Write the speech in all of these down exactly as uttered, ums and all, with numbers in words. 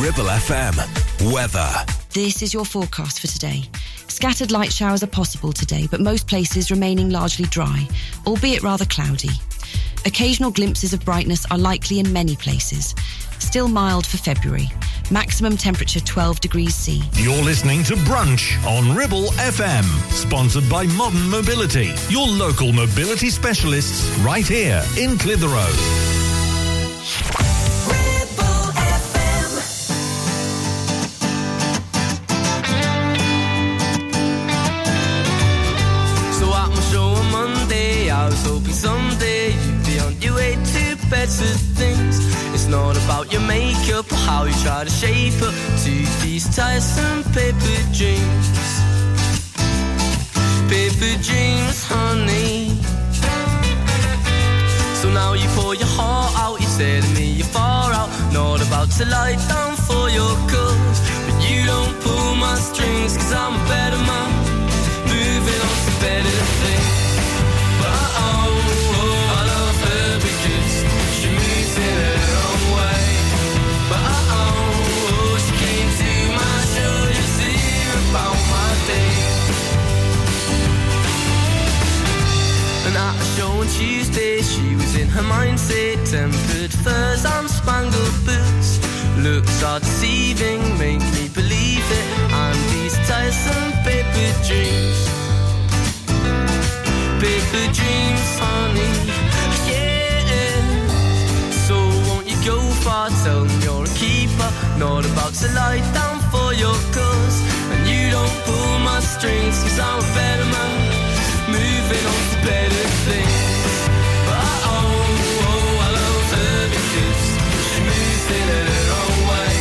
Ribble F M. Weather. This is your forecast for today. Scattered light showers are possible today, but most places remaining largely dry, albeit rather cloudy. Occasional glimpses of brightness are likely in many places. Still mild for February. Maximum temperature twelve degrees C. You're listening to Brunch on Ribble F M, sponsored by Modern Mobility, your local mobility specialists right here in Clitheroe. I was hoping someday you'd be on your way to better things. It's not about your makeup or how you try to shape up to these tiresome paper dreams. Paper dreams, honey. So now you pour your heart out, you're telling me you're far out, not about to lie down for your cause. But you don't pull my strings, cause I'm a better man, moving on to better things. At a show on Tuesday, she was in her mindset, tempered furs and spangled boots. Looks are deceiving, make me believe it, and these tiresome paper dreams. Paper dreams, honey, yeah. So won't you go far, tell them you're a keeper, not about to lie down for your cause. And you don't pull my strings, cause I'm a better man, moving on to better things. Oh, oh, oh, I love her because she moves in her own way.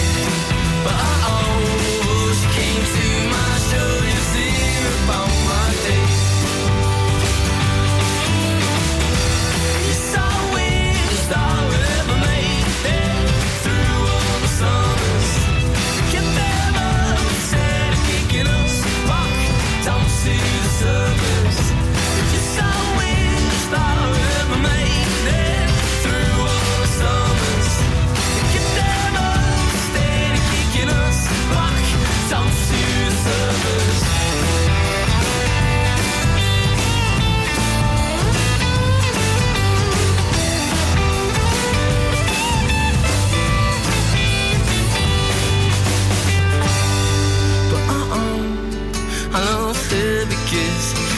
But oh, oh, oh, she came to my show, you see her about my day. You're so weird, as I've ever made it through all the summers. Can never upset a kicking us back down to the surface.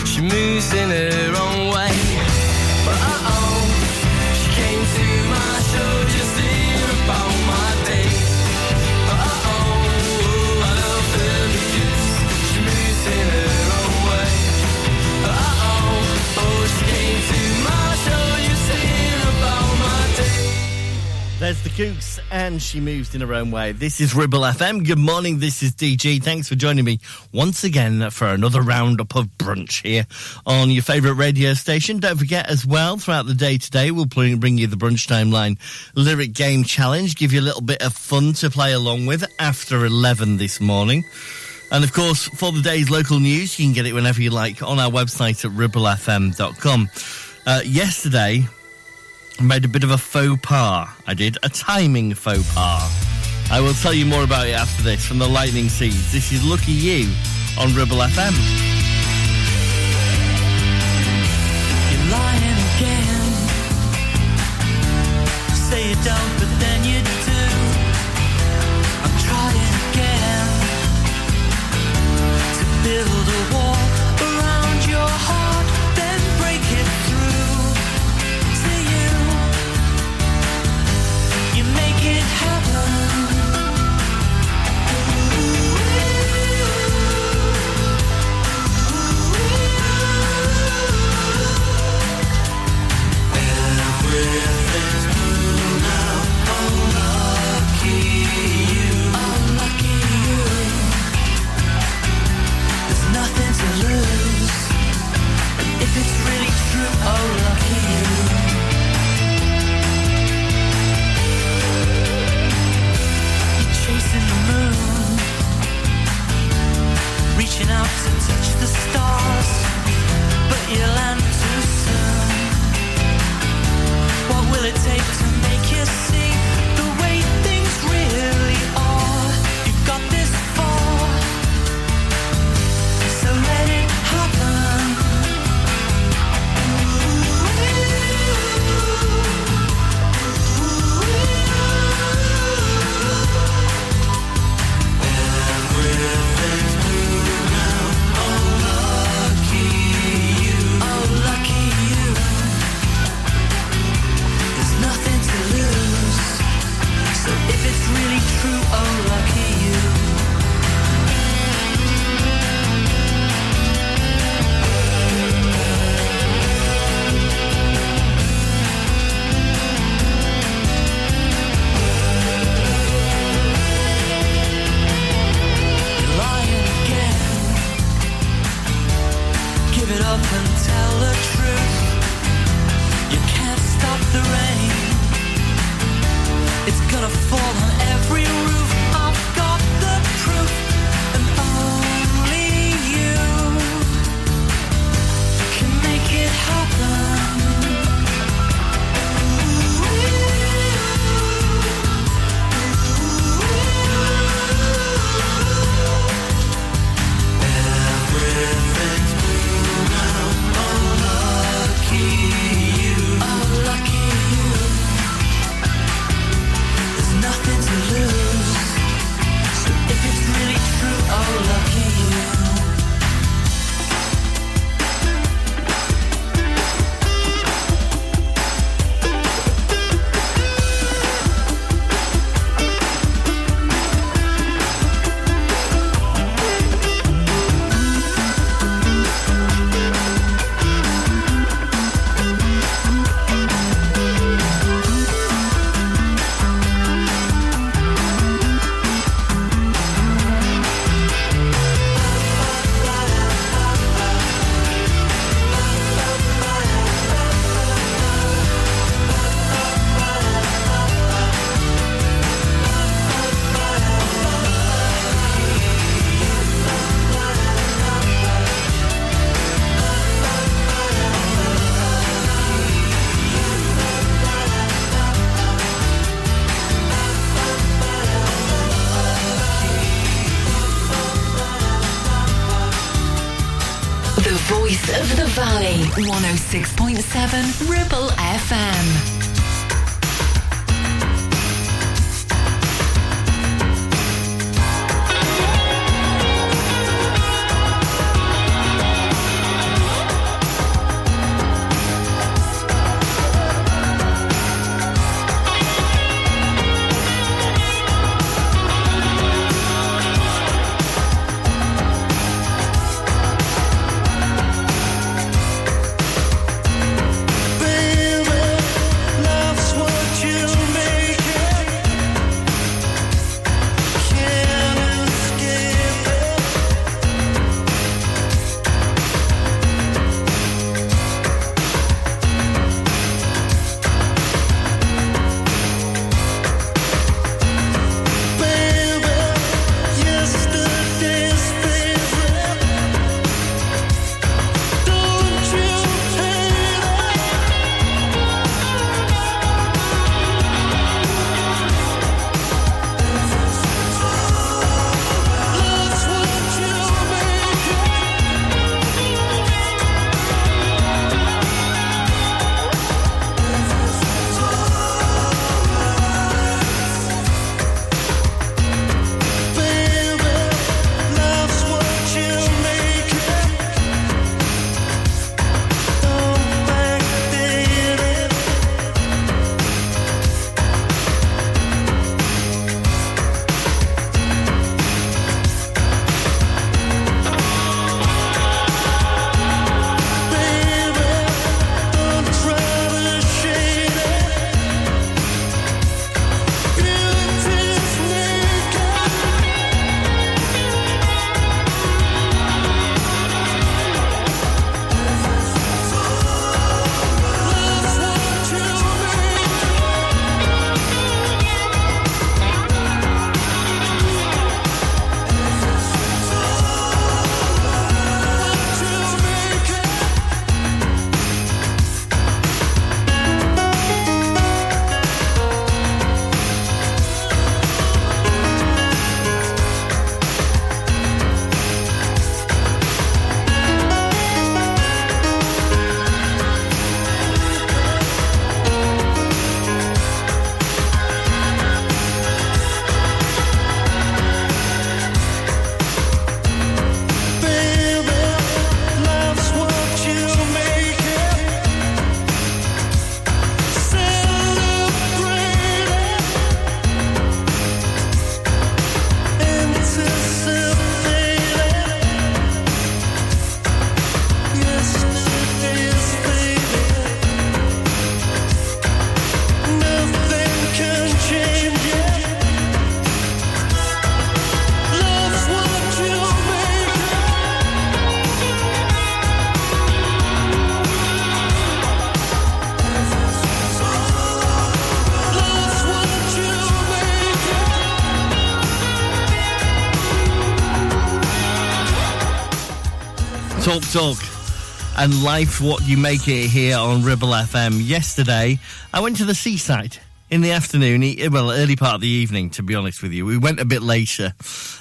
She moves in her own way. But uh oh, she came to my show just to hear about my day. But uh oh, I love her because she moves in her own way. But uh oh, oh, she came to my show just to hear about my day. There's the Kooks and She Moves in Her Own Way. This is Ribble F M. Good morning, this is D G. Thanks for joining me once again for another roundup of Brunch here on your favourite radio station. Don't forget as well, throughout the day today, we'll bring you the Brunch Timeline Lyric Game Challenge, give you a little bit of fun to play along with after eleven this morning. And of course, for the day's local news, you can get it whenever you like on our website at ribble f m dot com. Uh, yesterday, I made a bit of a faux pas. I did a timing faux pas. I will tell you more about it after this from the Lightning Seeds. This is Lucky You on Ribble F M. You're lying again. You say you don't, but then you do. I'm trying again to build a wall around your heart, then break it through to you. You make it happen. Everything's blue now, oh no. voice of the valley, one oh six point seven Ribble F M. Talk Talk and Life What You Make It here on Ribble F M. Yesterday, I went to the seaside in the afternoon, well, early part of the evening, to be honest with you. We went a bit later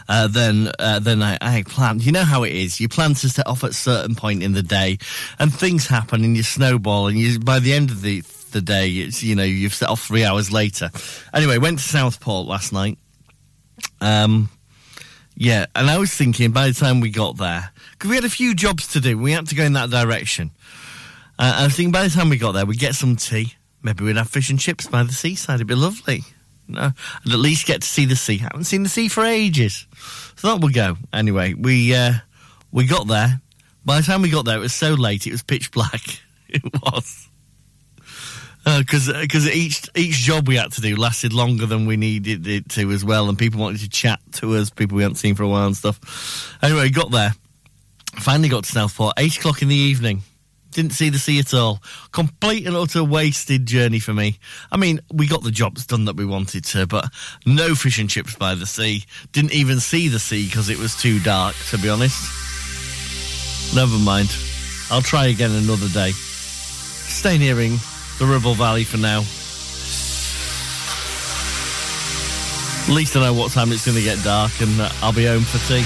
uh, than uh, than I, I planned. You know how it is. You plan to set off at a certain point in the day and things happen and you snowball and you by the end of the, the day, it's, you know, you've set off three hours later. Anyway, went to Southport last night. Um... Yeah, and I was thinking by the time we got there, because we had a few jobs to do, we had to go in that direction. Uh, I was thinking by the time we got there, we'd get some tea, maybe we'd have fish and chips by the seaside, it'd be lovely. No, I'd at least get to see the sea. I haven't seen the sea for ages. So that would go. Anyway, we uh, we got there. By the time we got there, it was so late, it was pitch black. It was. Because uh, because each each job we had to do lasted longer than we needed it to as well, and people wanted to chat to us, people we hadn't seen for a while and stuff. Anyway, got there, finally got to Southport, eight o'clock in the evening. Didn't see the sea at all. Complete and utter wasted journey for me. I mean, we got the jobs done that we wanted to, but no fish and chips by the sea. Didn't even see the sea because it was too dark, to be honest. Never mind. I'll try again another day. Stay near Ring. The Ribble Valley for now. At least I know what time it's going to get dark and I'll be home for tea.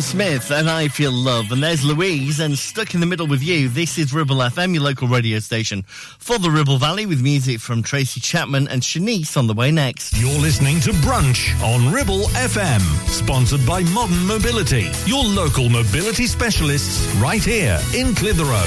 Smith and I Feel Love, and there's Louise and Stuck in the Middle with You. This is Ribble F M, your local radio station for the Ribble Valley, with music from Tracy Chapman and Shanice on the way next. You're listening to Brunch on Ribble F M, sponsored by Modern Mobility, your local mobility specialists right here in Clitheroe.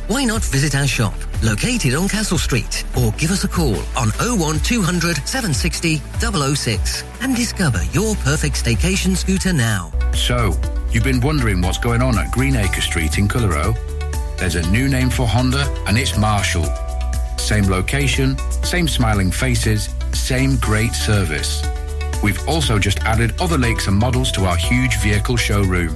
why not visit our shop located on Castle Street or give us a call on oh one two hundred, seven six zero, double oh six and discover your perfect staycation scooter now. So, you've been wondering what's going on at Greenacre Street in Cullero? There's a new name for Honda and it's Marshall. Same location, same smiling faces, same great service. We've also just added other lakes and models to our huge vehicle showroom.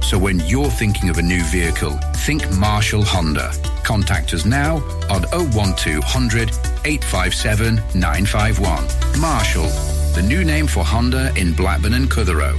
So when you're thinking of a new vehicle, think Marshall Honda. Contact us now on oh one two hundred, eight five seven, nine five one. Marshall, the new name for Honda in Blackburn and Cullero.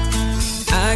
I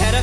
Had a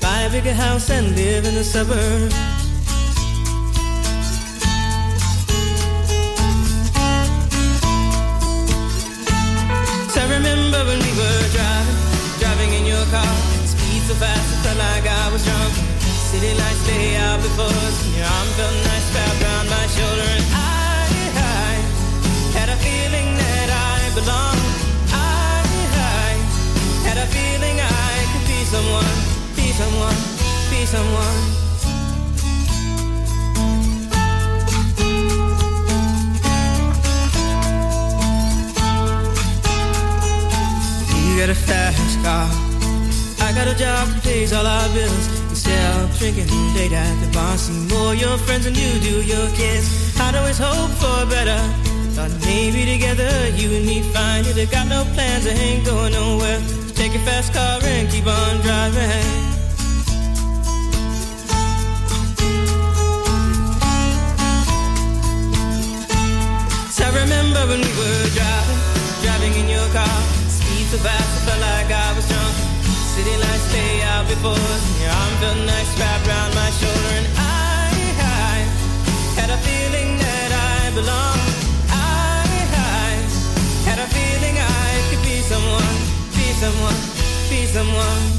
buy a bigger house and live in the suburbs. So I remember when we were driving, driving in your car. Speed so fast I felt like I was drunk. City lights lay out before us, and your arm felt nice wrapped around my shoulder. And I, I had a feeling that I belonged. I, I had a feeling I could be someone. Be someone, be someone. You got a fast car. I got a job that pays all our bills. Instead of drinking late at the bar, see more your friends than you do your kids. I'd always hope for better. Thought maybe together you and me find it. I got no plans, I ain't going nowhere. So take your fast car and keep on driving. I remember when we were driving, driving in your car. Speed so fast, I felt like I was drunk. City lights lay out before us, and your arm felt nice wrapped around my shoulder. And I, I had a feeling that I belonged. I, I had a feeling I could be someone, be someone, be someone.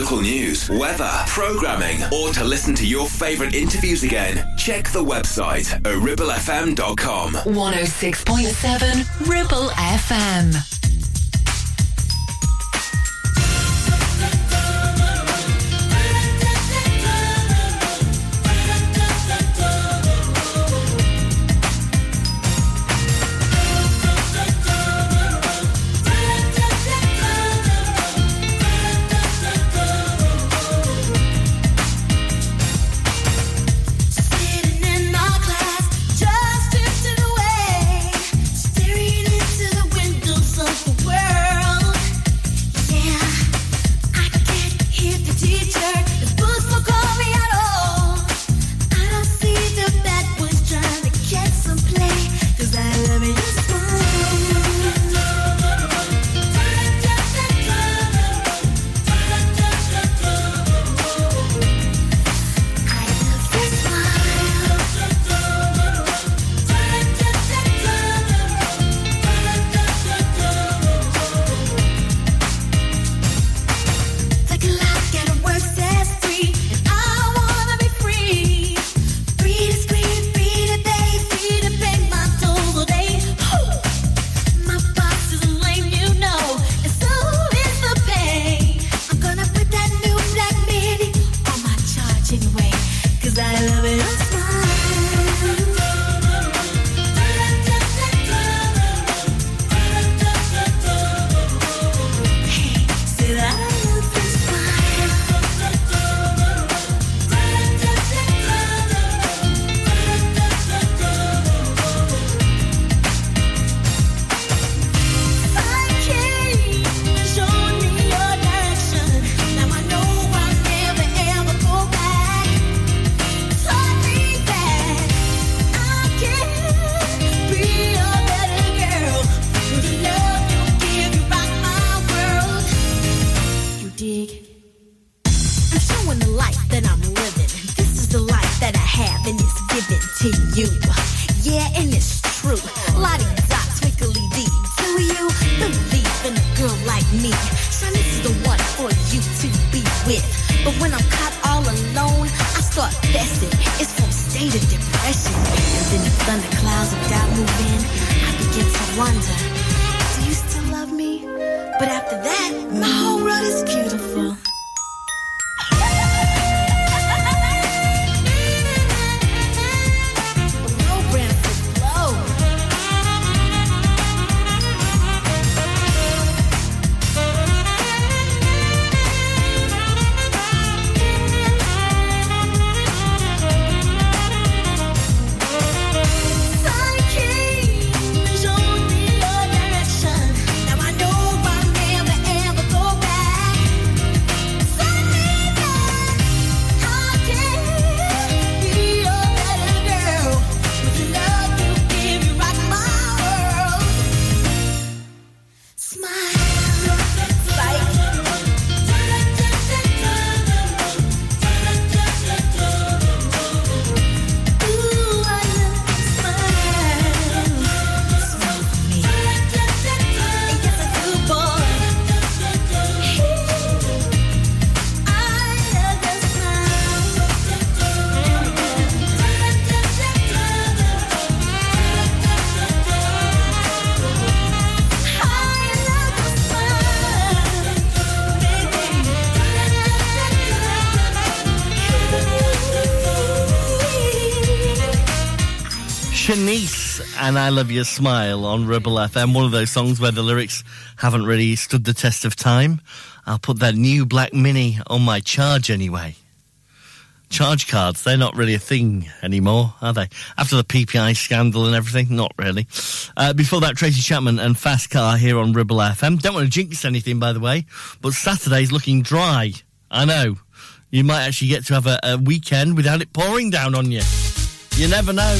Local news, weather, programming, or to listen to your favourite interviews again, check the website ribble f m dot com. one oh six point seven Ribble F M. And I Love Your Smile on Ribble F M, one of those songs where the lyrics haven't really stood the test of time. I'll put that new black Mini on my charge anyway. Charge cards, they're not really a thing anymore, are they? After the P P I scandal and everything, not really. Uh, before that, Tracy Chapman and Fast Car here on Ribble F M. Don't want to jinx anything, by the way, but Saturday's looking dry. I know. You might actually get to have a, a weekend without it pouring down on you. You never know.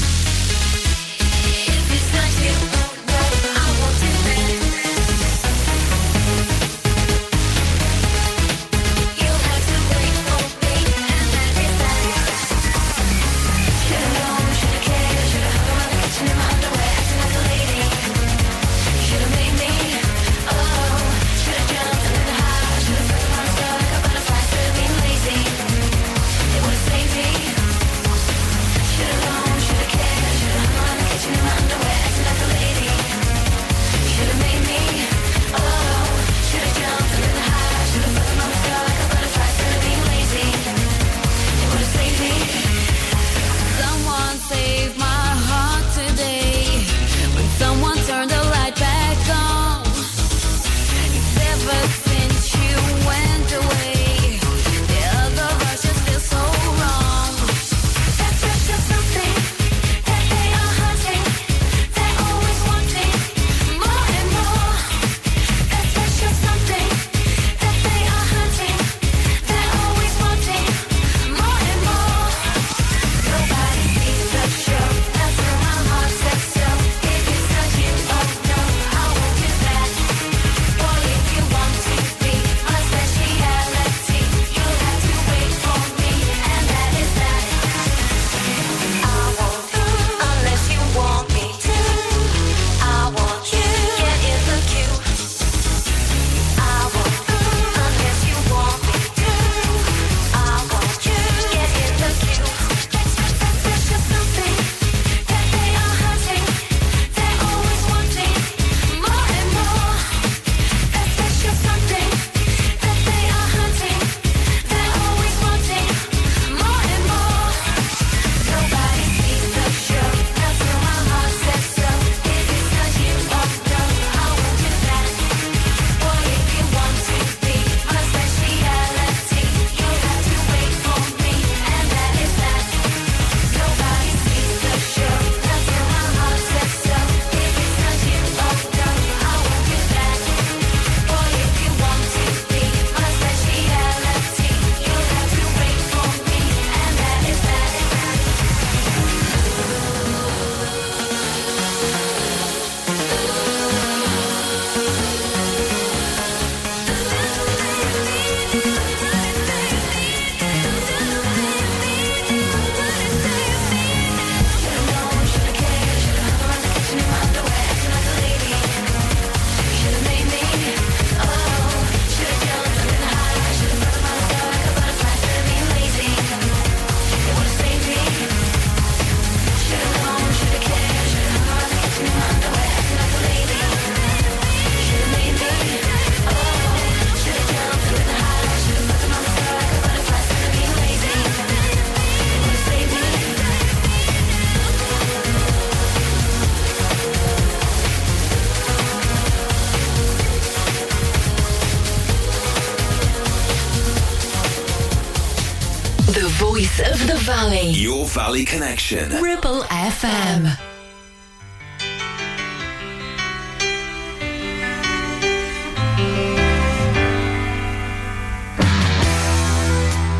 Valley. Your Valley Connection. Ripple F M.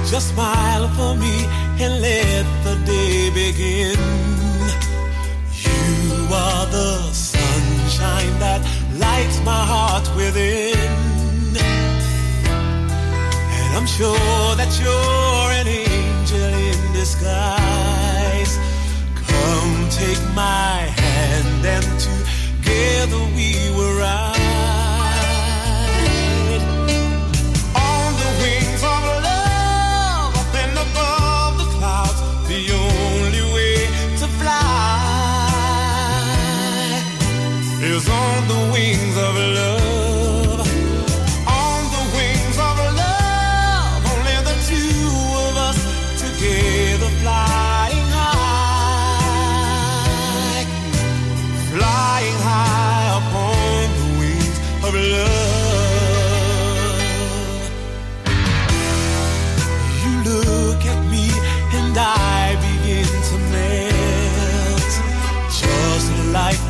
Just smile for me and let the day begin. You are the sunshine that lights my heart within. And I'm sure that you're an angel in disguise. Come take my hand and together we will ride on the wings of love, up and above the clouds, the only way to fly is on the wings of love.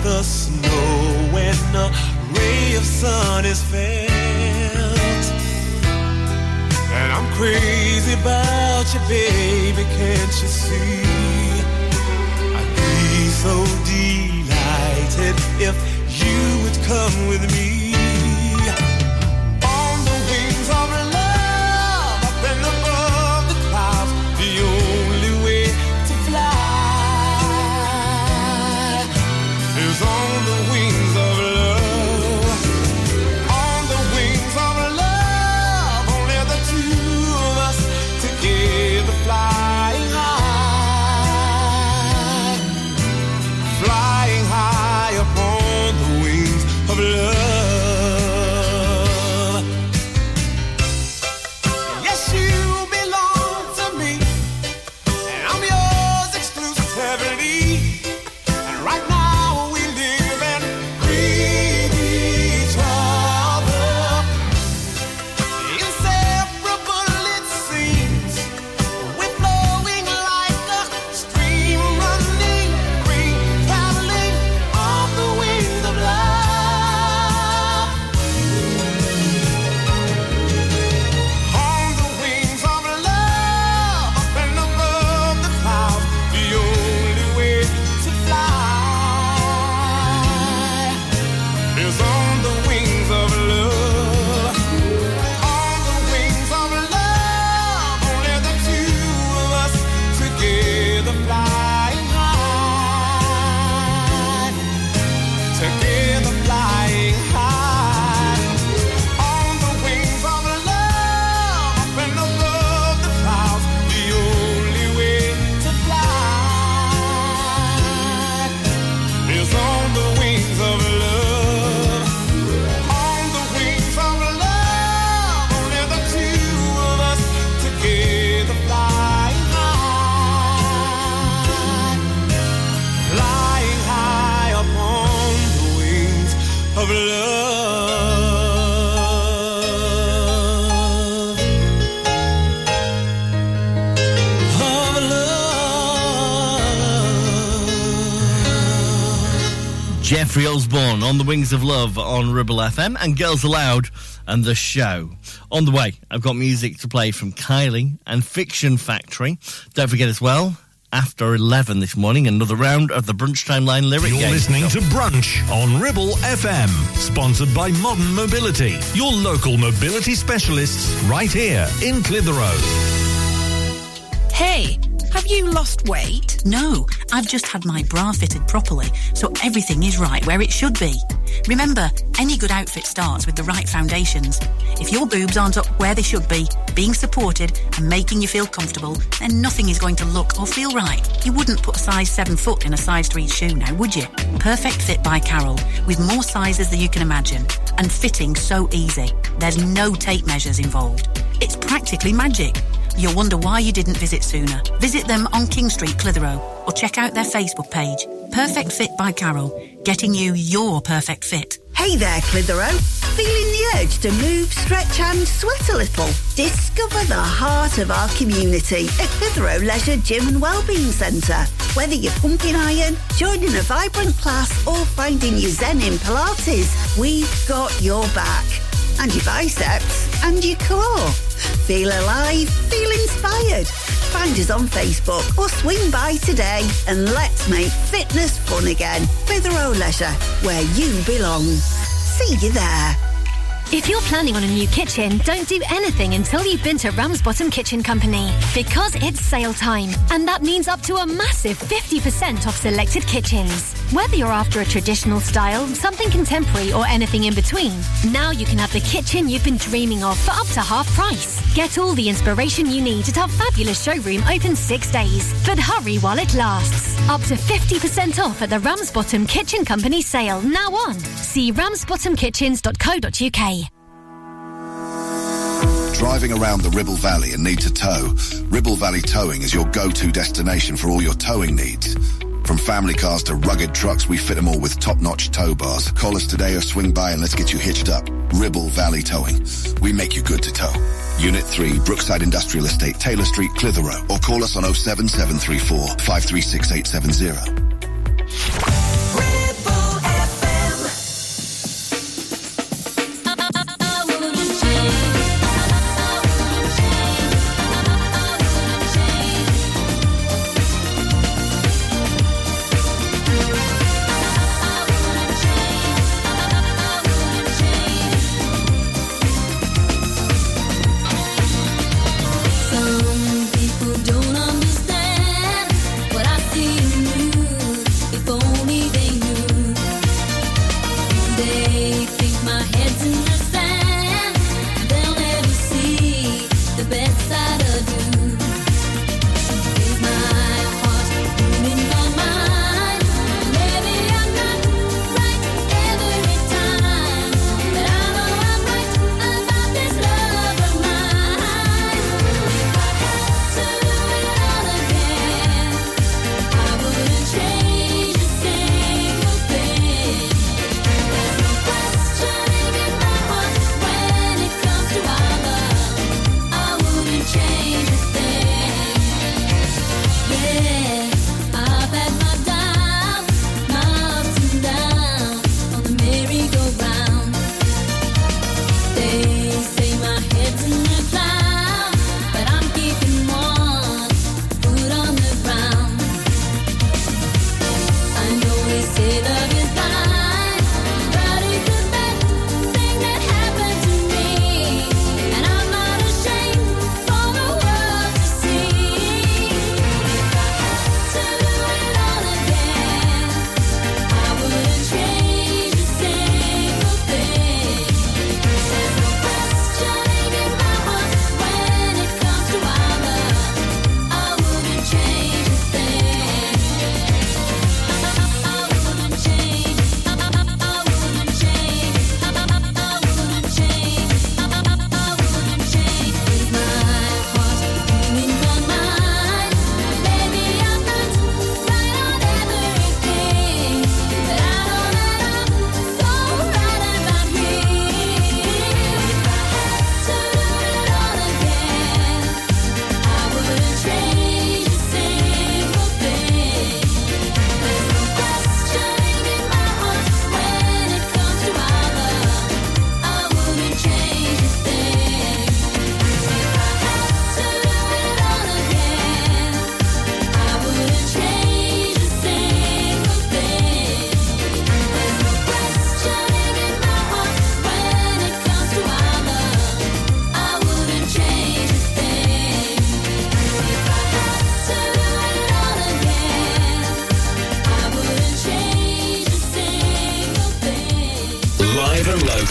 The snow when a ray of sun is felt, and I'm crazy about you, baby, can't you see? Jeffrey Osborne on The Wings of Love on Ribble F M, and Girls Aloud and The Show. On the way, I've got music to play from Kylie and Fiction Factory. Don't forget as well, after eleven this morning, another round of the Brunch Timeline Lyric Game. You're listening to Brunch on Ribble F M, sponsored by Modern Mobility, your local mobility specialists right here in Clitheroe. Hey! Have you lost weight? No, I've just had my bra fitted properly, so everything is right where it should be. Remember, any good outfit starts with the right foundations. If your boobs aren't up where they should be, being supported and making you feel comfortable, then nothing is going to look or feel right. You wouldn't put a size seven foot in a size three shoe now, would you? Perfect Fit by Carol, with more sizes than you can imagine, and fitting so easy. There's no tape measures involved. It's practically magic. You'll wonder why you didn't visit sooner. Visit them on King Street, Clitheroe, or check out their Facebook page. Perfect Fit by Carol, getting you your perfect fit. Hey there, Clitheroe. Feeling the urge to move, stretch and sweat a little? Discover the heart of our community at Clitheroe Leisure Gym and Wellbeing Centre. Whether you're pumping iron, joining a vibrant class or finding your zen in Pilates, we've got your back. And your biceps and your core. Feel alive, feel inspired. Find us on Facebook or swing by today and let's make fitness fun again. Clitheroe Leisure, where you belong. See you there. If you're planning on a new kitchen, don't do anything until you've been to Ramsbottom Kitchen Company, because it's sale time, and that means up to a massive fifty percent off selected kitchens. Whether you're after a traditional style, something contemporary or anything in between, now you can have the kitchen you've been dreaming of for up to half price. Get all the inspiration you need at our fabulous showroom, open six days. But hurry while it lasts. Up to fifty percent off at the Ramsbottom Kitchen Company sale, now on. See ramsbottom kitchens dot co dot uk. Driving around the Ribble Valley and need to tow? Ribble Valley Towing is your go-to destination for all your towing needs. From family cars to rugged trucks, we fit them all with top-notch tow bars. Call us today or swing by and let's get you hitched up. Ribble Valley Towing. We make you good to tow. Unit three, Brookside Industrial Estate, Taylor Street, Clitheroe. Or call us on oh seven seven three four, five three six eight seven zero. Some people don't understand what I see in you.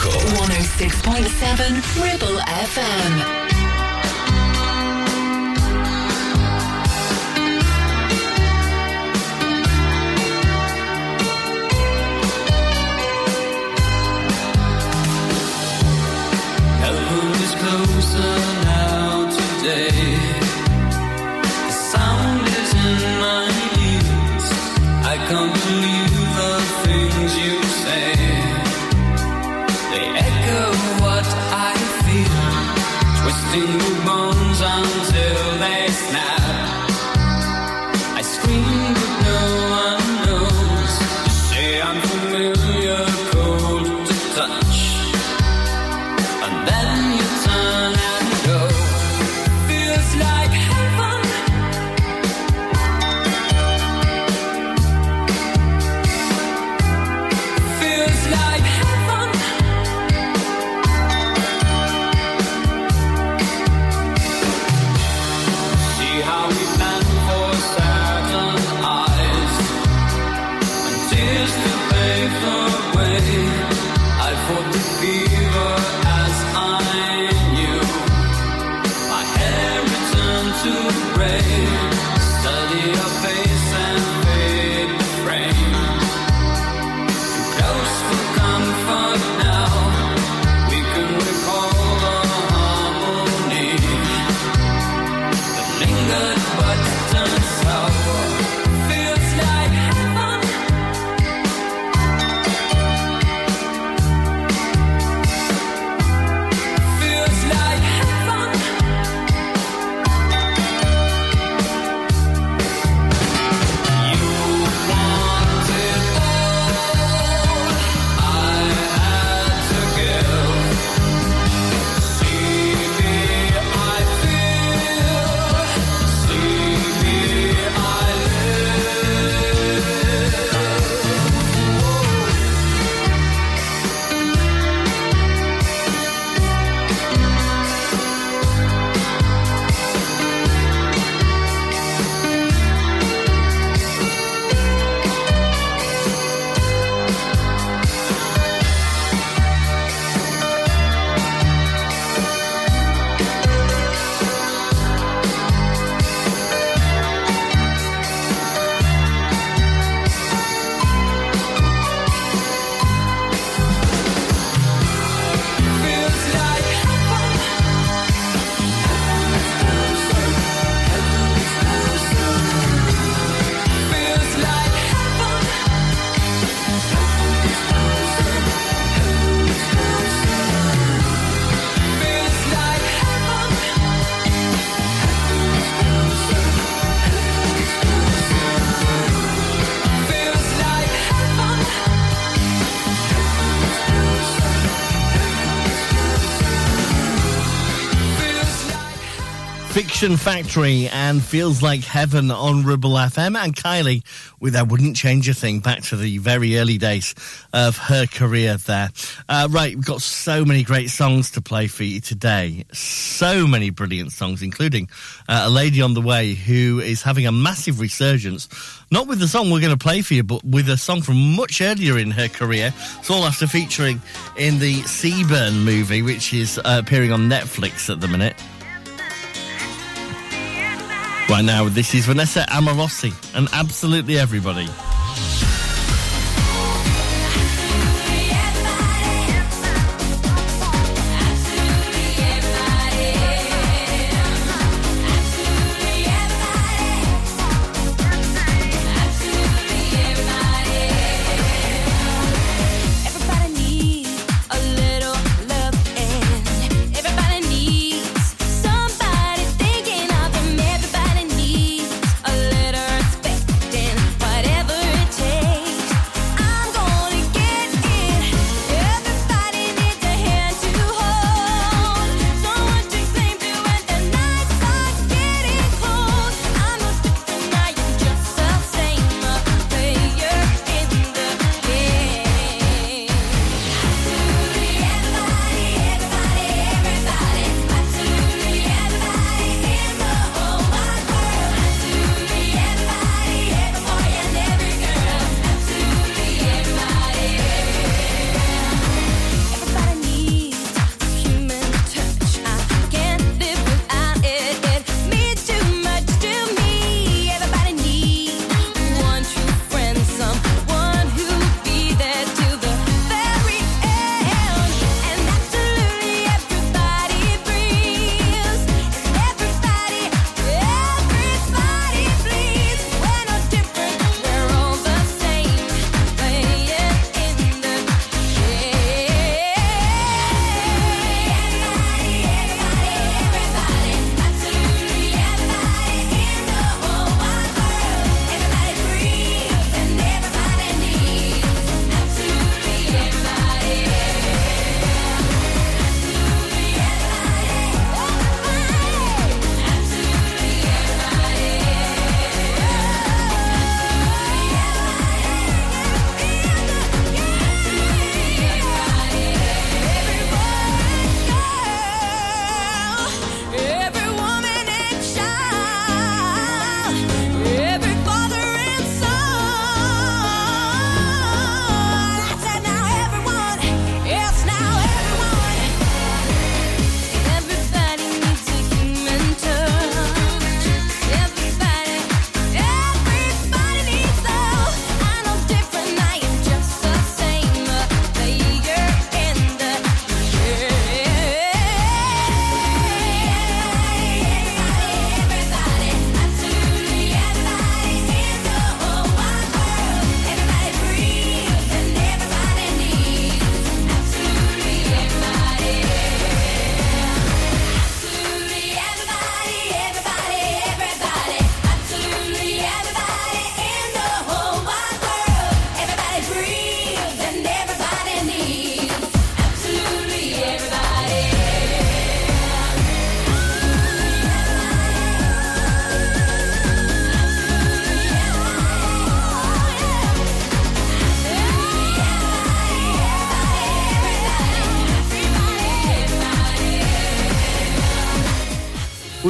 local. one oh six point seven Ribble F M. Don't believe the things you say. They echo what I feel, twisting the bones until they snap. I scream but no one knows. You say I'm familiar, cold to touch, and then you turn and go. Feels like heaven. Fiction Factory and Feels Like Heaven on Ribble F M, and Kylie with I Wouldn't Change a Thing, back to the very early days of her career there. Uh, right, we've got so many great songs to play for you today. So many brilliant songs, including uh, a lady on the way who is having a massive resurgence, not with the song we're going to play for you, but with a song from much earlier in her career. It's all after featuring in the Seaburn movie, which is uh, appearing on Netflix at the minute. Right now, this is Vanessa Amorosi and Absolutely Everybody. Whatever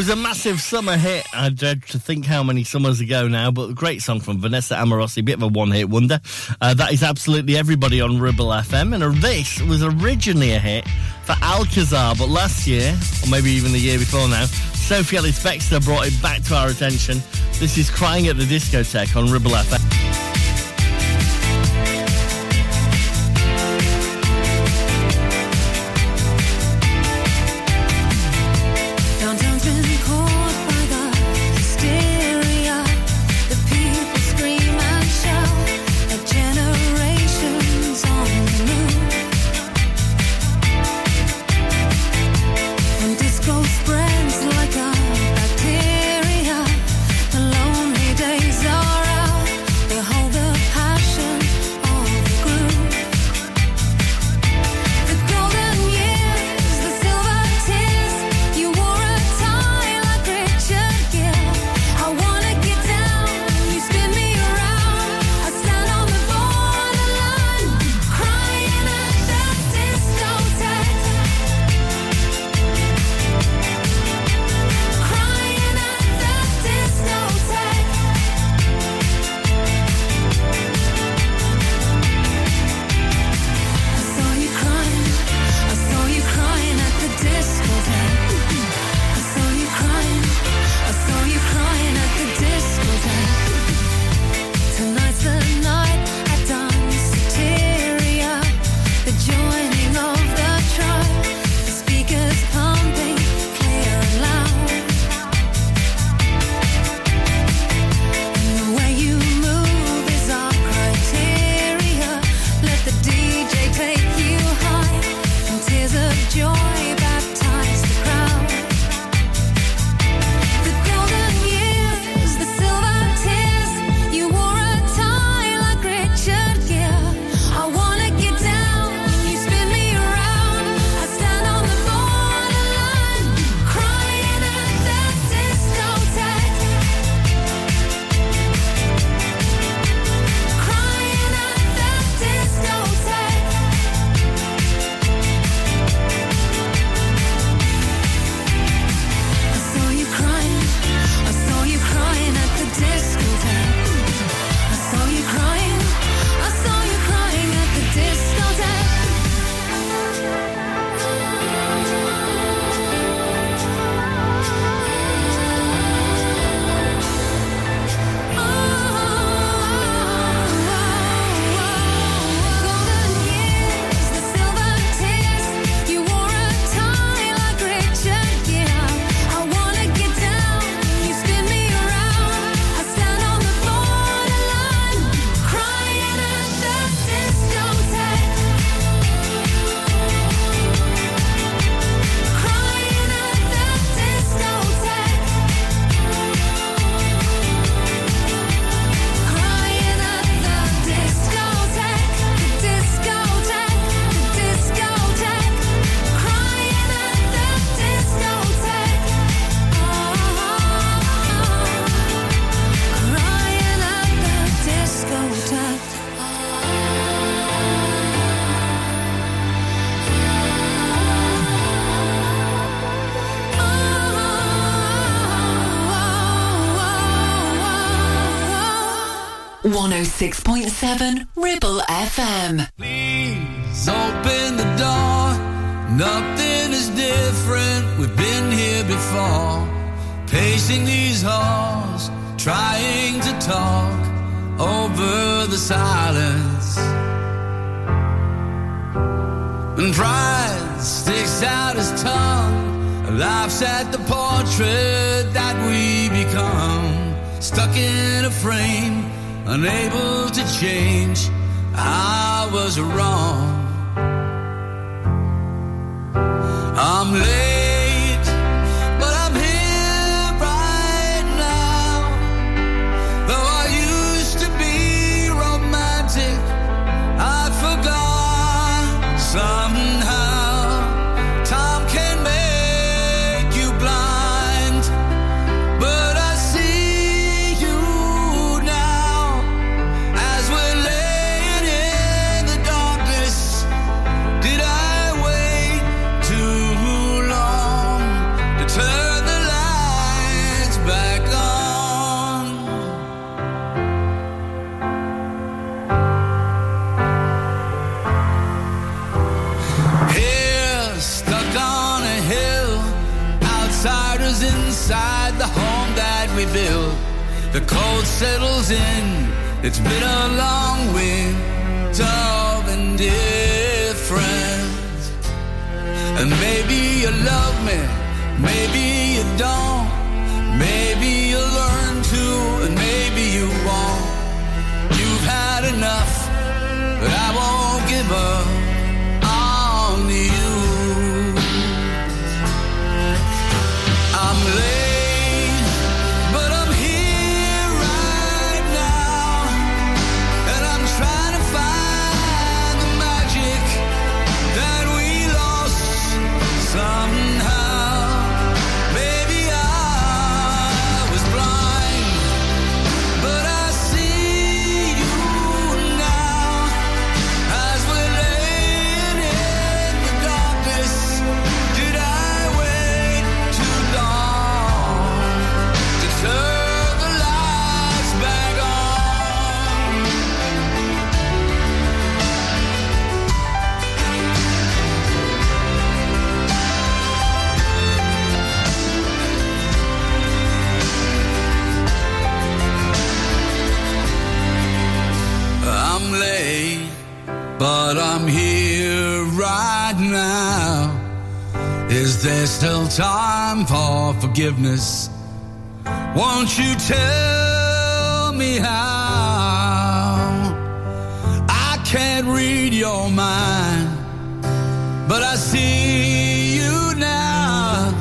was a massive summer hit. I dread to think how many summers ago now, but a great song from Vanessa Amorosi, bit of a one-hit wonder. Uh, that is Absolutely Everybody on Ribble F M, and this was originally a hit for Alcazar, but last year, or maybe even the year before now, Sophie Ellis-Bextor brought it back to our attention. This is Crying at the Discotheque on Ribble F M. one oh six point seven Ribble F M. Please open the door. Nothing is different. We've been here before. Pacing these halls, trying to talk over the silence. And pride sticks out his tongue, laughs at the portrait that we become. Stuck in a frame, unable to change. I was wrong. I'm late, but I'm here right now. Though I used to be romantic, I forgot somehow. Time can make you blind, but I see you now. Did I wait too long? we build. The cold settles in, it's been a long winter of indifference. And maybe you love me, maybe you don't. Maybe you'll learn to, and maybe you won't. You've had enough, but I won't give up on you. I'm late. But I'm here right now. Is there still time for forgiveness? Won't you tell me how? I can't read your mind, but I see you now.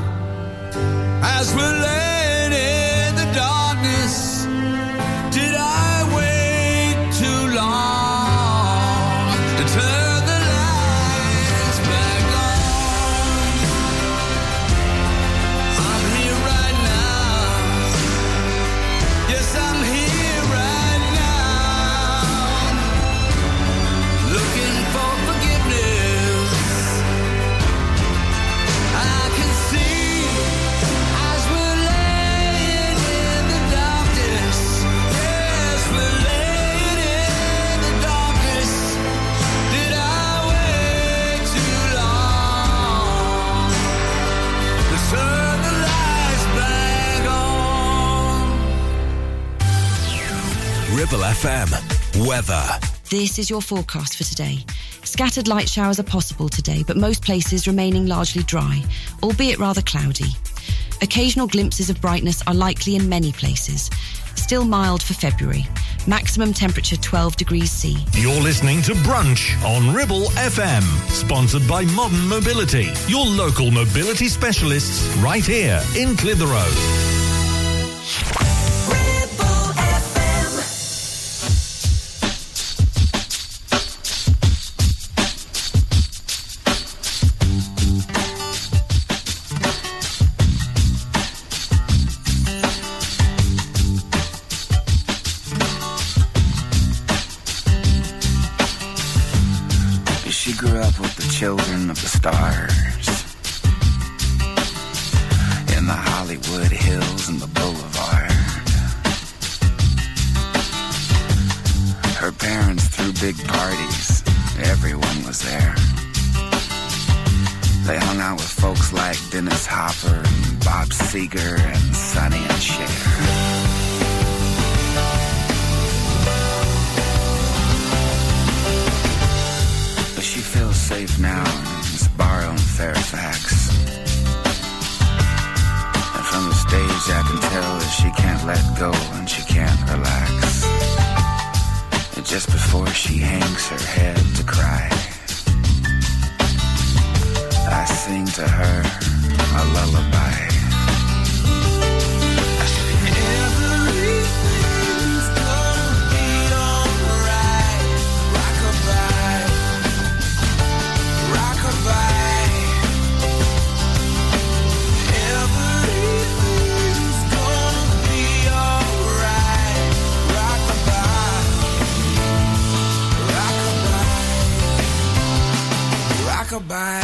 As we're laying in the darkness, did I wait too long? F M. Weather. This is your forecast for today. Scattered light showers are possible today, but most places remaining largely dry, albeit rather cloudy. Occasional glimpses of brightness are likely in many places. Still mild for February. Maximum temperature twelve degrees C. You're listening to Brunch on Ribble F M, sponsored by Modern Mobility, your local mobility specialists right here in Clitheroe. Children of the stars, in the Hollywood Hills and the Boulevard. Her parents threw big parties, everyone was there. They hung out with folks like Dennis Hopper and Bob Seger and Sonny and Cher. She feels safe now in this bar on Fairfax. And from the stage I can tell that she can't let go and she can't relax. And just before she hangs her head to cry, I sing to her a lullaby. I sing everything. Goodbye.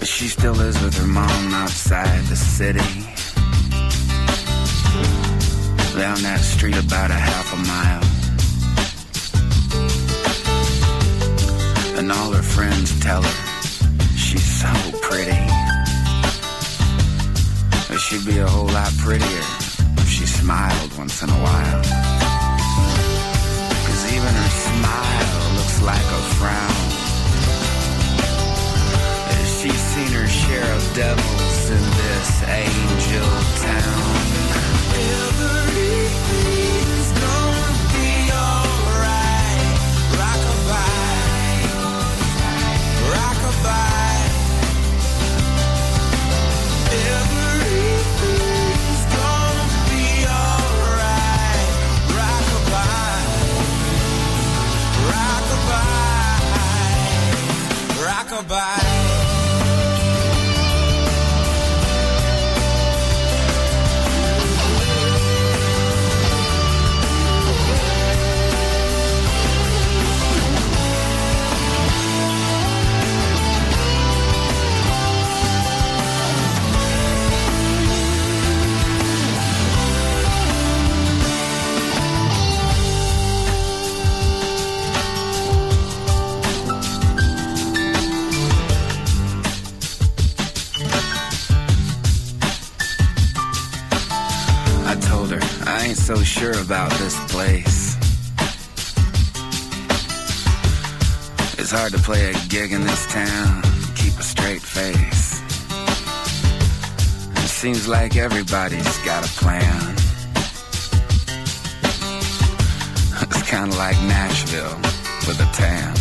But she still lives with her mom outside the city, down that street about a half a mile. And all her friends tell her She's so pretty. But she'd be a whole lot prettier if she smiled once in a while. 'Cause even her smile looks like a frown. She's seen her share of devils in this angel town. Everything's gonna be alright. Rock-a-bye, rock-a-bye. So sure about this place. It's hard to play a gig in this town and keep a straight face. It seems like everybody's got a plan. It's kinda like Nashville with a tan.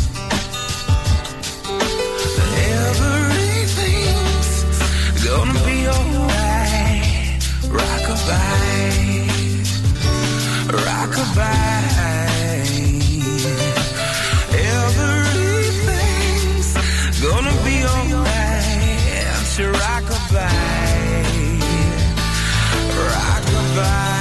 Everything's gonna be alright. Rock-a-bye. Rock-a-bye. Everything's gonna be alright. So rock-a-bye, rock-a-bye.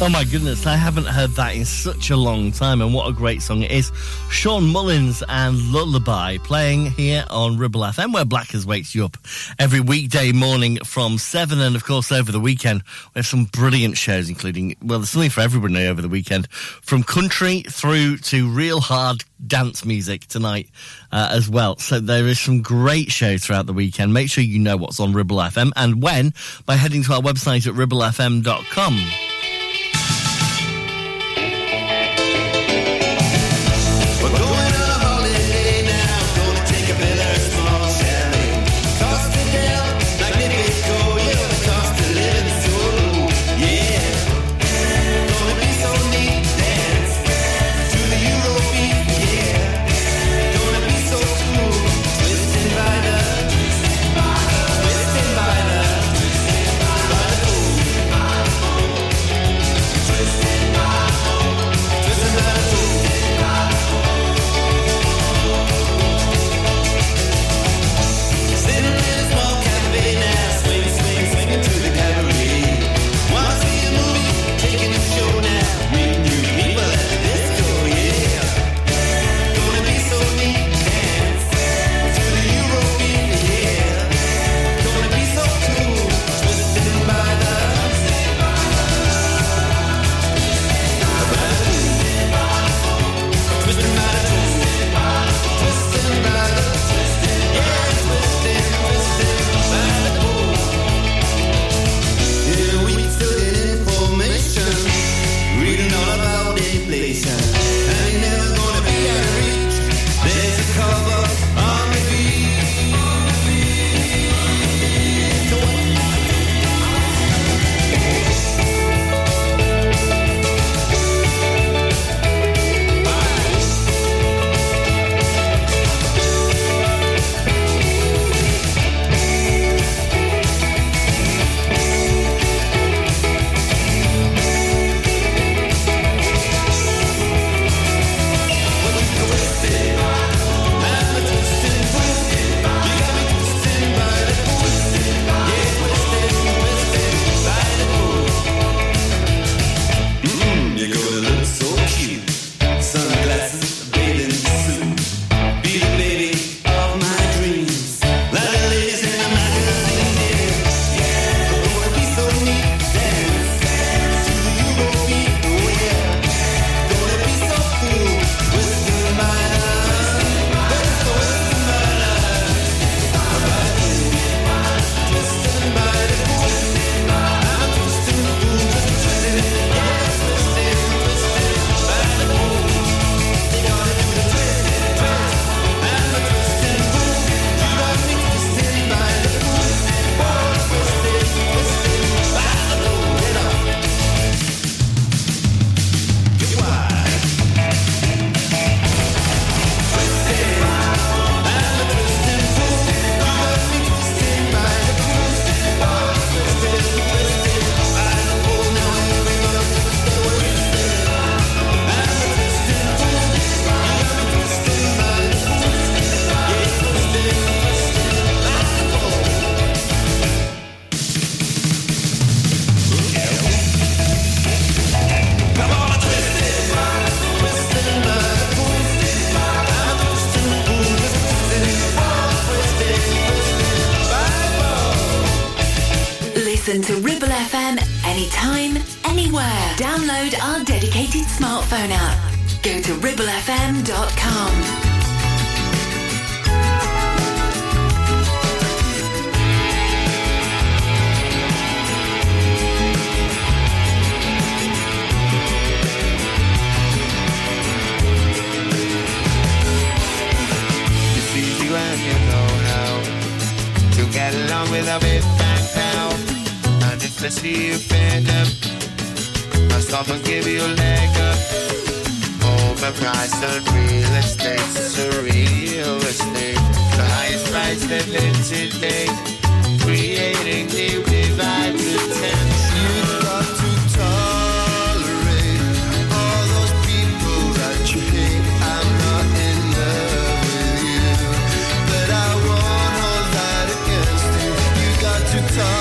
Oh my goodness, I haven't heard that in such a long time, and what a great song it is. Sean Mullins and Lullaby, playing here on Ribble F M, where Blackers wakes you up every weekday morning from seven, and of course over the weekend we have some brilliant shows, including, well, there's something for everybody over the weekend, from country through to real hard dance music tonight uh, as well. So there is some great shows throughout the weekend. Make sure you know what's on Ribble F M and when by heading to our website at ribble f m dot com. anytime, anywhere. Download our dedicated smartphone app. Go to ribble f m dot com. Without it back now, and especially if you up, my stuff will give you a leg up. Overpriced on real estate, surreal estate, the highest price they've lived today, creating new divide potential. You've got to tolerate all those people that you hate. I'm not in love with you, but I won't hold that against you. Got to tolerate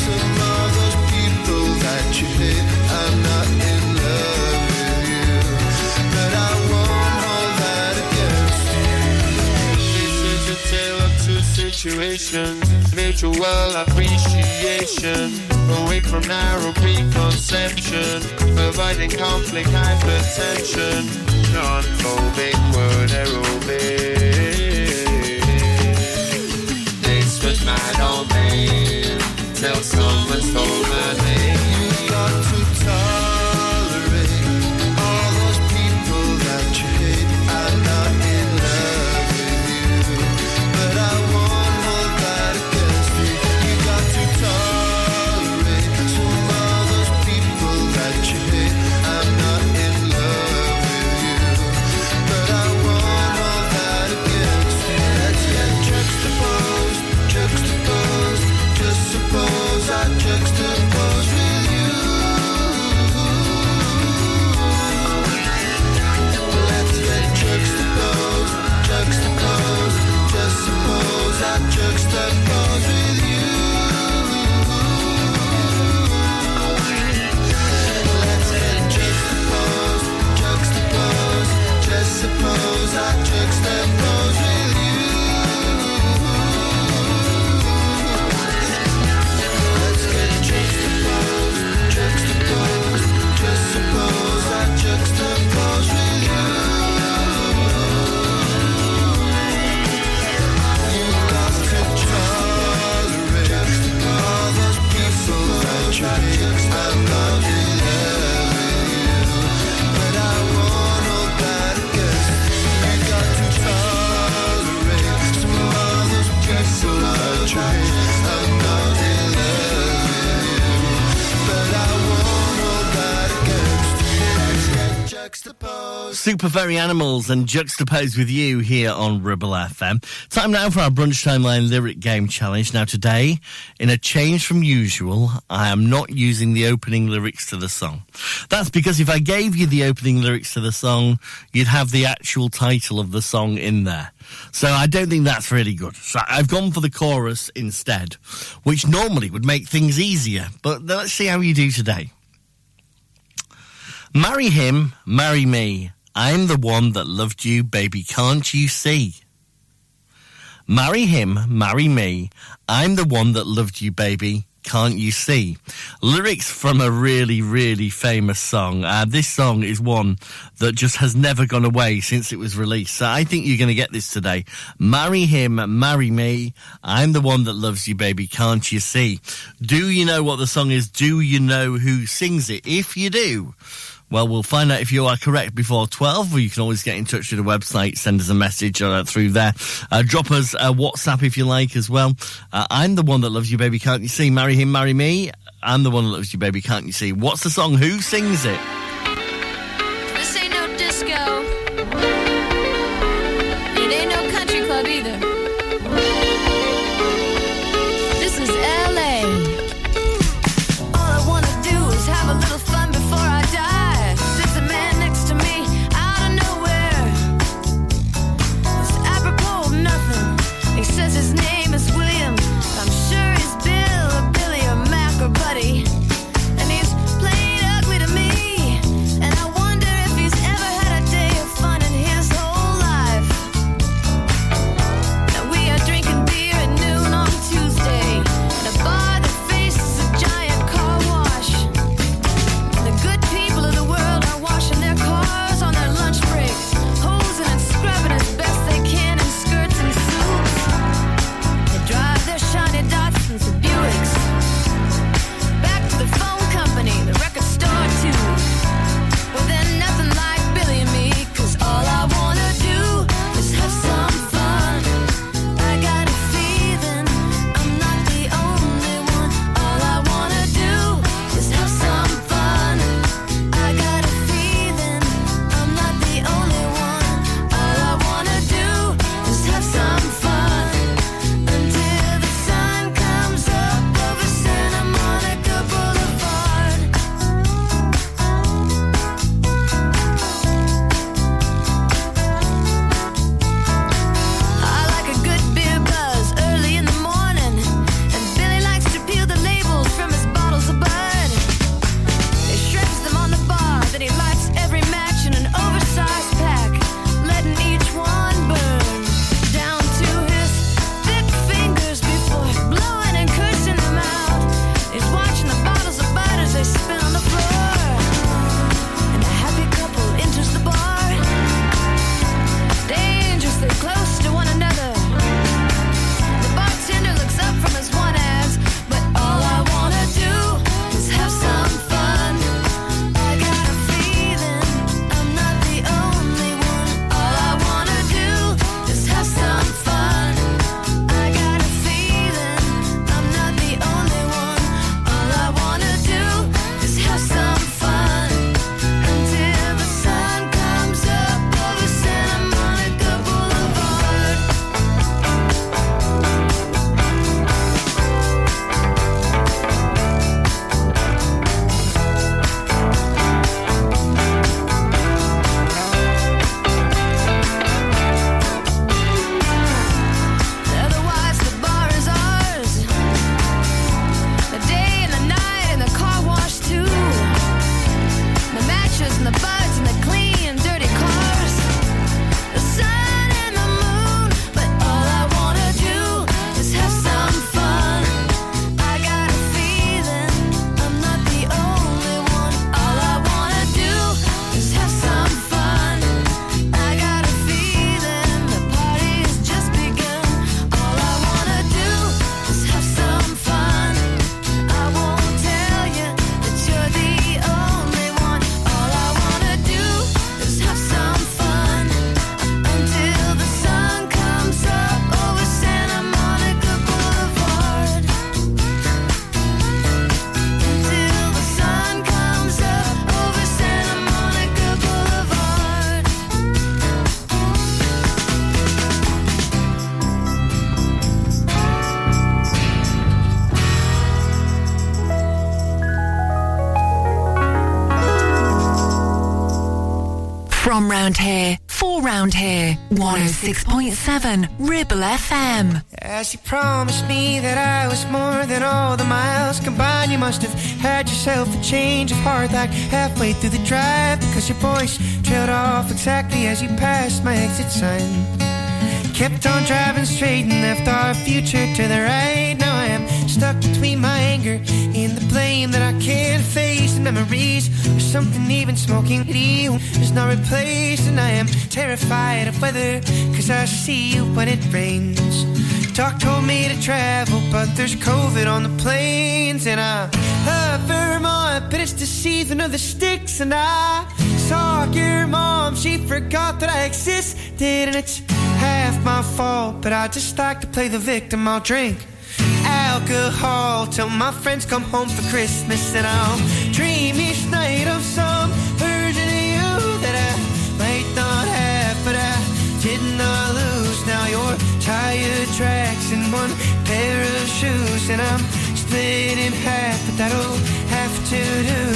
some of those people that you hate. I'm not in love with you, but I won't hold that against you. It's such a tale of two situations, mutual appreciation, away from narrow preconception, avoiding conflict, hypertension, non-phobic word aerobic. But my domain, till someone stole my name. You got to tolerate all those people that you hate. I'm not in love with you, but I won't hold that against you. You got to tolerate some of those people that you hate. I'm not in love with you, but I won't hold that against you. Let's get juxtaposed. Juxtapose, just suppose I juxtapose with you. Let's get juxtaposed, juxtapose, just suppose I juxtapose with you. Let's get juxtaposed, juxtapose, just suppose I juxtapose with you. Just suppose I juxtapose with you. You got to tolerate all those people that you hate. I'm not in love with you, but I won't hold that against you. You got to tolerate some of those people that you hate. I'm not in love with you, but I won't hold that. Super Furry Animals and Juxtapose with you here on Ribble F M. Time now for our Brunch Timeline Lyric Game Challenge. Now today, in a change from usual, I am not using the opening lyrics to the song. That's because if I gave you the opening lyrics to the song, you'd have the actual title of the song in there. So I don't think that's really good. So I've gone for the chorus instead, which normally would make things easier. But let's see how you do today. Marry him, marry me. I'm the one that loved you, baby, can't you see? Marry him, marry me. I'm the one that loved you, baby, can't you see? Lyrics from a really, really famous song. Uh, this song is one that just has never gone away since it was released. So I think you're going to get this today. Marry him, marry me. I'm the one that loves you, baby, can't you see? Do you know what the song is? Do you know who sings it? If you do... well, we'll find out if you are correct before twelve, or you can always get in touch with the website, send us a message uh, through there. Uh, drop us a WhatsApp if you like as well. Uh, I'm the one that loves you, baby, can't you see? Marry him, marry me. I'm the one that loves you, baby, can't you see? What's the song? Who sings it? This ain't no disco. It ain't no country club either. This is L A. All I want to do is have a little fun before I die. Says his name is William. I'm sure he's Bill or Billy or Mac or Buddy, and he's plain ugly to me. from round here, for round here. one oh six point seven Ribble F M. As you promised me that I was more than all the miles combined, you must have had yourself a change of heart like halfway through the drive, because your voice trailed off exactly as you passed my exit sign. Kept on driving straight and left our future to the right. Now I am stuck between my anger and the blame that I can't face. The memories or something even smoking you is not replaced. And I am terrified of weather, cause I see you when it rains. Doc told me to travel, but there's COVID on the planes. And I love Vermont, but it's the season of the sticks. And I saw your mom, she forgot that I existed. And it's half my fault, but I just like to play the victim. I'll drink alcohol till my friends come home for Christmas. And I'll dream each night of some version of you that I might not have, but I did not lose. Now your tire tracks in one pair of shoes, and I'm split in half, but that'll have to do.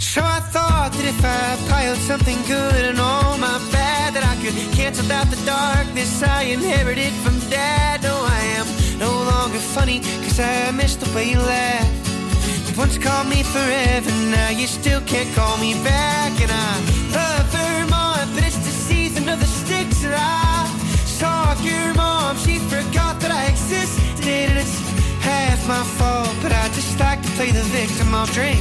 So I thought that if I piled something good and all my bad, that I could cancel out the darkness I inherited from Dad. No, I am no longer funny, cause I miss the way you laugh. You once called me forever, now you still can't call me back. And I love Vermont, but it's the season of the sticks. And I saw your mom, she forgot that I existed. And it's half my fault, but I just like to play the victim. I'll drink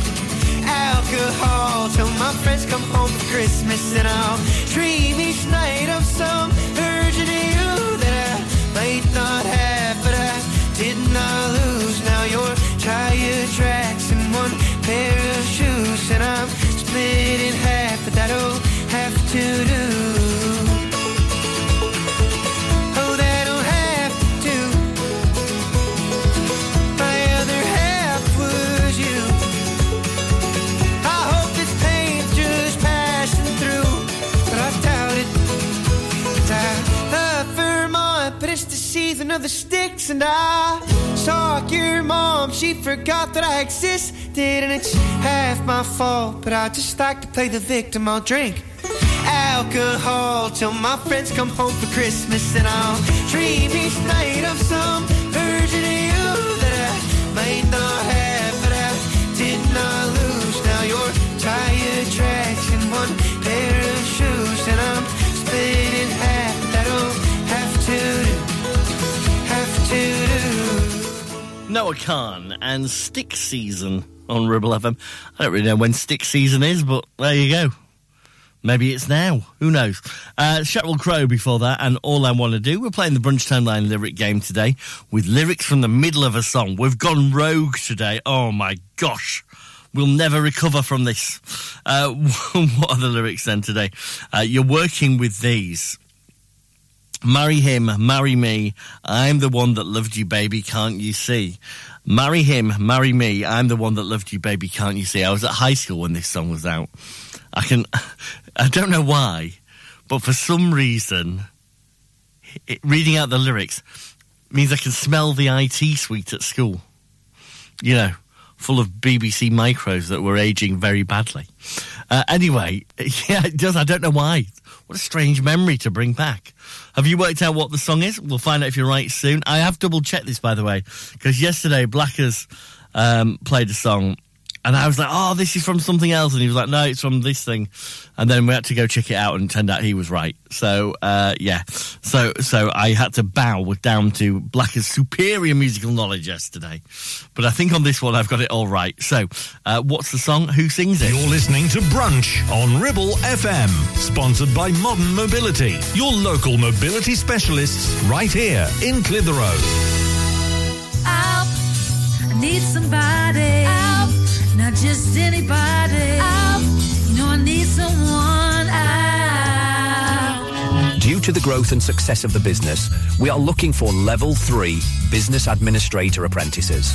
alcohol till my friends come home for Christmas. And I'll dream each night of some version of you that I might not have, but I did not lose. Now your tire tracks in one pair of shoes, and I'm split in half, but that'll have to do. Oh, that'll have to do. My other half was you. Season of the sticks. And I saw your mom, she forgot that I existed. And it's half my fault, but I just like to play the victim. I'll drink alcohol till my friends come home for Christmas. And I'll dream each night of some version of you that I might not have, but I did not lose. Now your tire tracks in one pair of shoes, and I'm split in half, but that'll have to do. Noah Khan and Stick Season on Ribble F M. I don't really know when Stick Season is, but there you go. Maybe it's now. Who knows? Uh, Sheryl Crow before that, and All I Want to Do. We're playing the Brunch Timeline lyric game today with lyrics from the middle of a song. We've gone rogue today. Oh my gosh. We'll never recover from this. Uh, what are the lyrics then today? Uh, you're working with these. Marry him, marry me, I'm the one that loved you, baby, can't you see? Marry him, marry me, I'm the one that loved you, baby, can't you see? I was at high school when this song was out. I can, I don't know why, but for some reason, it, reading out the lyrics means I can smell the I T suite at school. You know, full of B B C micros that were aging very badly. Uh, anyway, yeah, it does. I don't know why. What a strange memory to bring back. Have you worked out what the song is? We'll find out if you're right soon. I have double-checked this, by the way, because yesterday Blackers um, played a song, and I was like, oh, this is from something else. And he was like, no, it's from this thing. And then we had to go check it out, and it turned out he was right. So, uh, yeah. So so I had to bow down to Blackers' superior musical knowledge yesterday. But I think on this one, I've got it all right. So, uh, what's the song? Who sings it? You're listening to Brunch on Ribble F M, sponsored by Modern Mobility, your local mobility specialists right here in Clitheroe. Help, I need somebody. Help. Not just anybody. Out. You know I need someone out. Due to the growth and success of the business, we are looking for level three business administrator apprentices.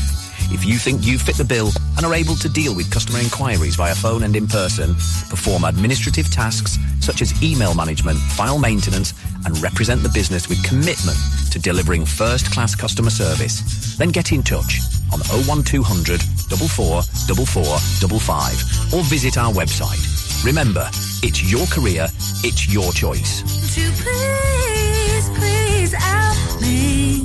If you think you fit the bill and are able to deal with customer inquiries via phone and in person, perform administrative tasks such as email management, file maintenance, and represent the business with commitment to delivering first-class customer service, then get in touch on oh one two hundred, four four four, four five five or visit our website. Remember, it's your career, it's your choice. Would you please, please help me?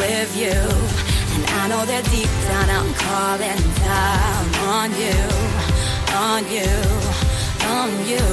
with you. And I know that deep down I'm calling down on you, on you, on you.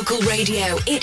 Local radio, it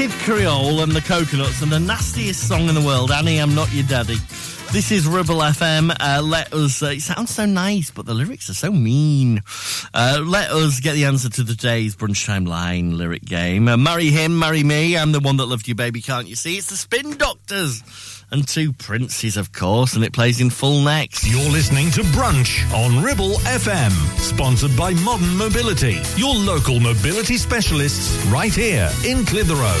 Kid Creole and the Coconuts and the nastiest song in the world, Annie, I'm Not Your Daddy. This is Ribble F M. Uh, let us, uh, it sounds so nice, but the lyrics are so mean. Uh, let us get the answer to today's Brunchtime Line lyric game. Uh, marry him, marry me, I'm the one that loved you, baby, can't you see? It's the Spin Doctors and Two Princes, of course, and it plays in full next. You're listening to Brunch on Ribble F M, sponsored by Modern Mobility, your local mobility specialists right here in Clitheroe.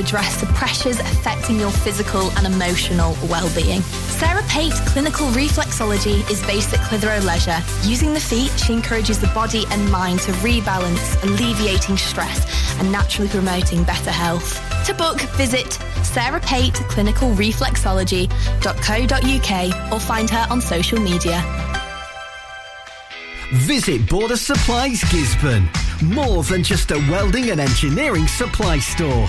address the pressures affecting your physical and emotional well-being. Sarah Pate Clinical Reflexology is based at Clitheroe Leisure. Using the feet, she encourages the body and mind to rebalance, alleviating stress and naturally promoting better health. To book, visit sarah pate clinical reflexology dot co dot uk or find her on social media. Visit Border Supplies Gisborne. More than just a welding and engineering supply store.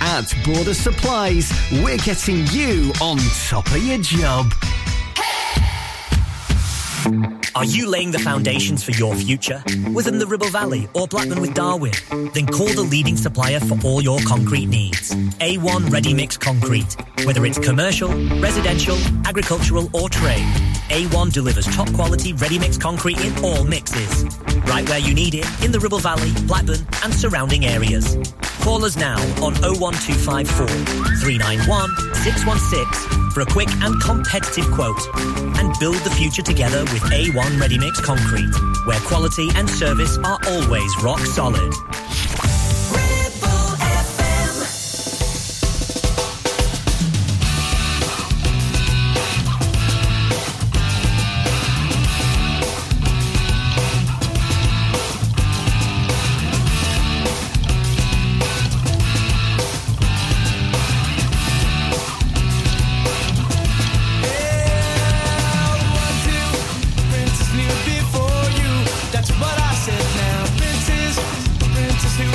At Border Supplies, we're getting you on top of your job. Are you laying the foundations for your future? Within the Ribble Valley or Blackburn with Darwin? Then call the leading supplier for all your concrete needs. A one Ready Mix Concrete. Whether it's commercial, residential, agricultural or trade, A one delivers top quality ready mix concrete in all mixes. Right where you need it, in the Ribble Valley, Blackburn and surrounding areas. Call us now on oh one two five four, three nine one, six one six for a quick and competitive quote. And build the future together with A one Ready Mix Concrete, where quality and service are always rock solid. New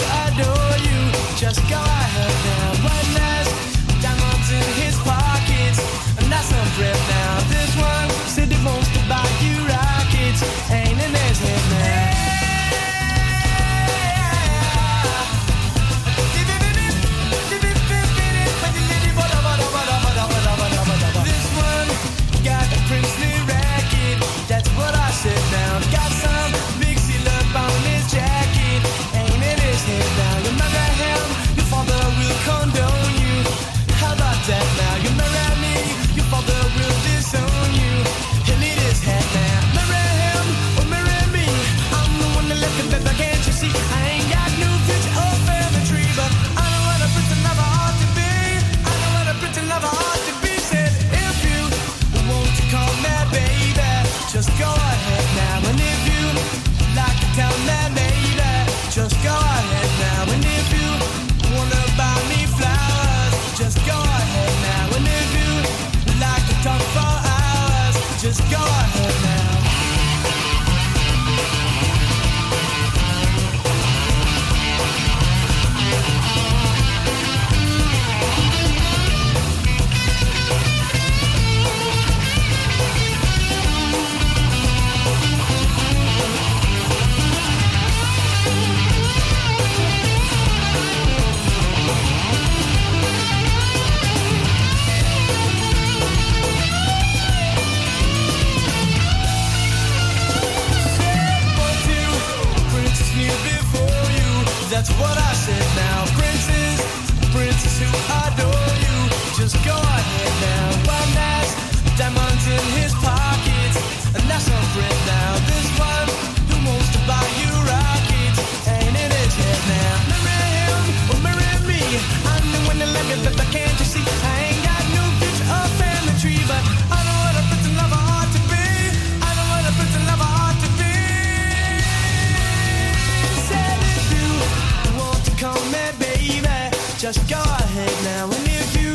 go ahead now and if you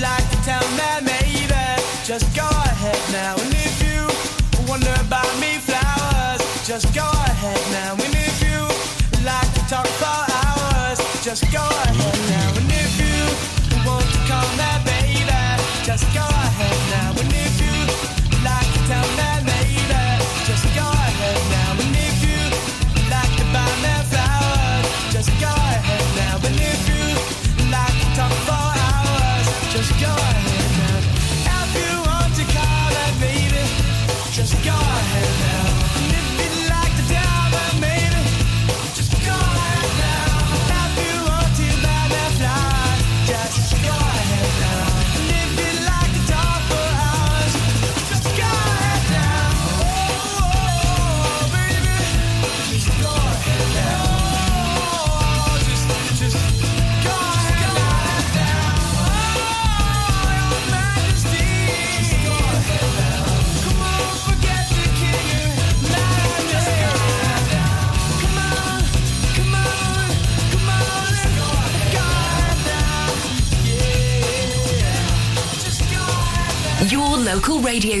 like to tell me, maybe just go ahead now. And if you wonder about me, flowers, just go ahead now. And if you like to talk for hours, just go ahead now. And if you want to call me, baby, just go ahead now. And if you like to tell me, maybe just go ahead now. And if you like to buy me flowers, just go ahead now. And if you like to talk for hours, just go ahead now. If you want to call me, baby, just go ahead now. And if you like to tell me, maybe, just go ahead now. If you want to buy me flowers, just go ahead now. And if you like to talk for hours, just go ahead now. Oh, baby, just go ahead now. Oh, just, just go ahead now. Oh, your majesty, just go ahead now. Come on, forget the king and madness. Just go ahead now. Come on, come on, come on, and go ahead now. Yeah, just go ahead now. Your local radio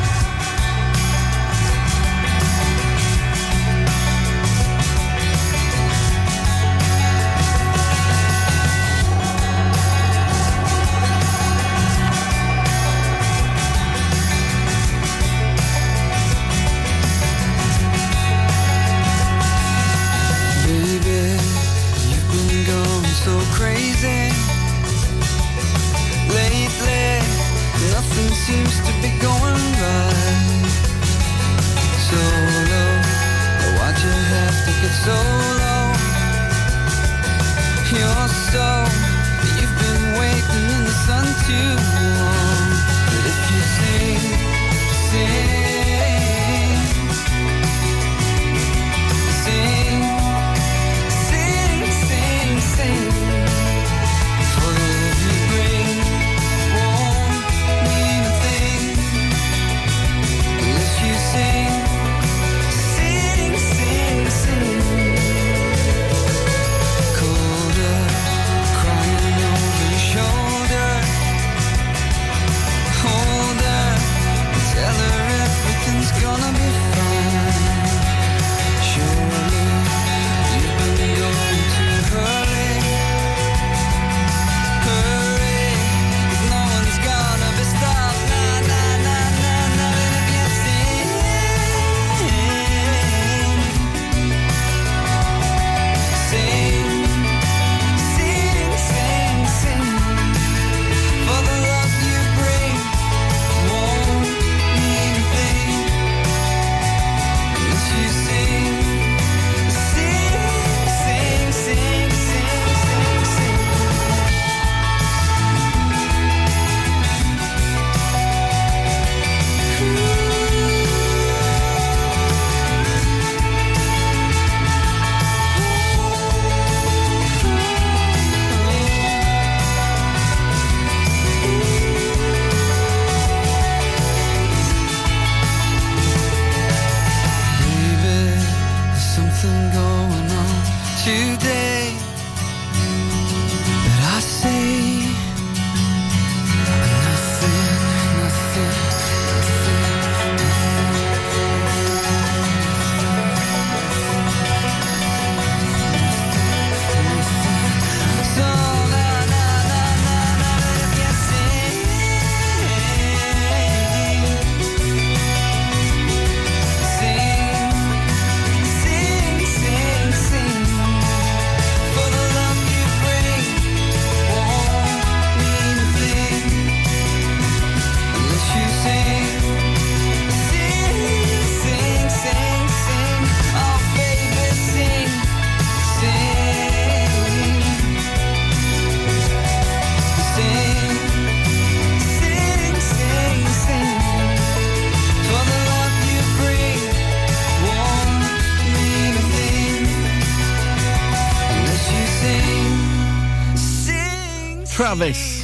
Travis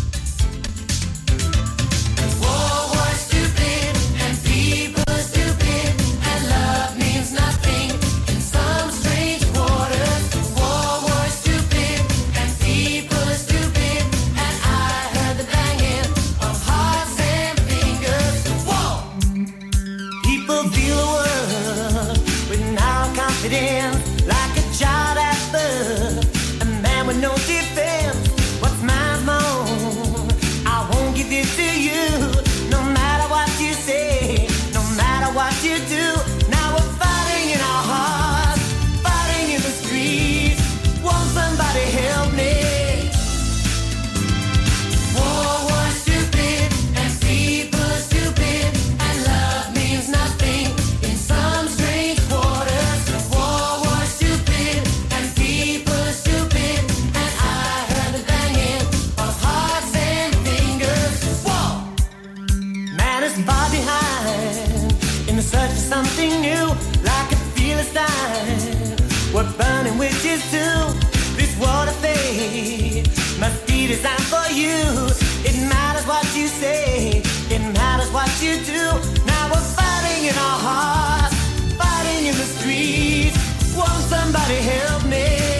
Help me.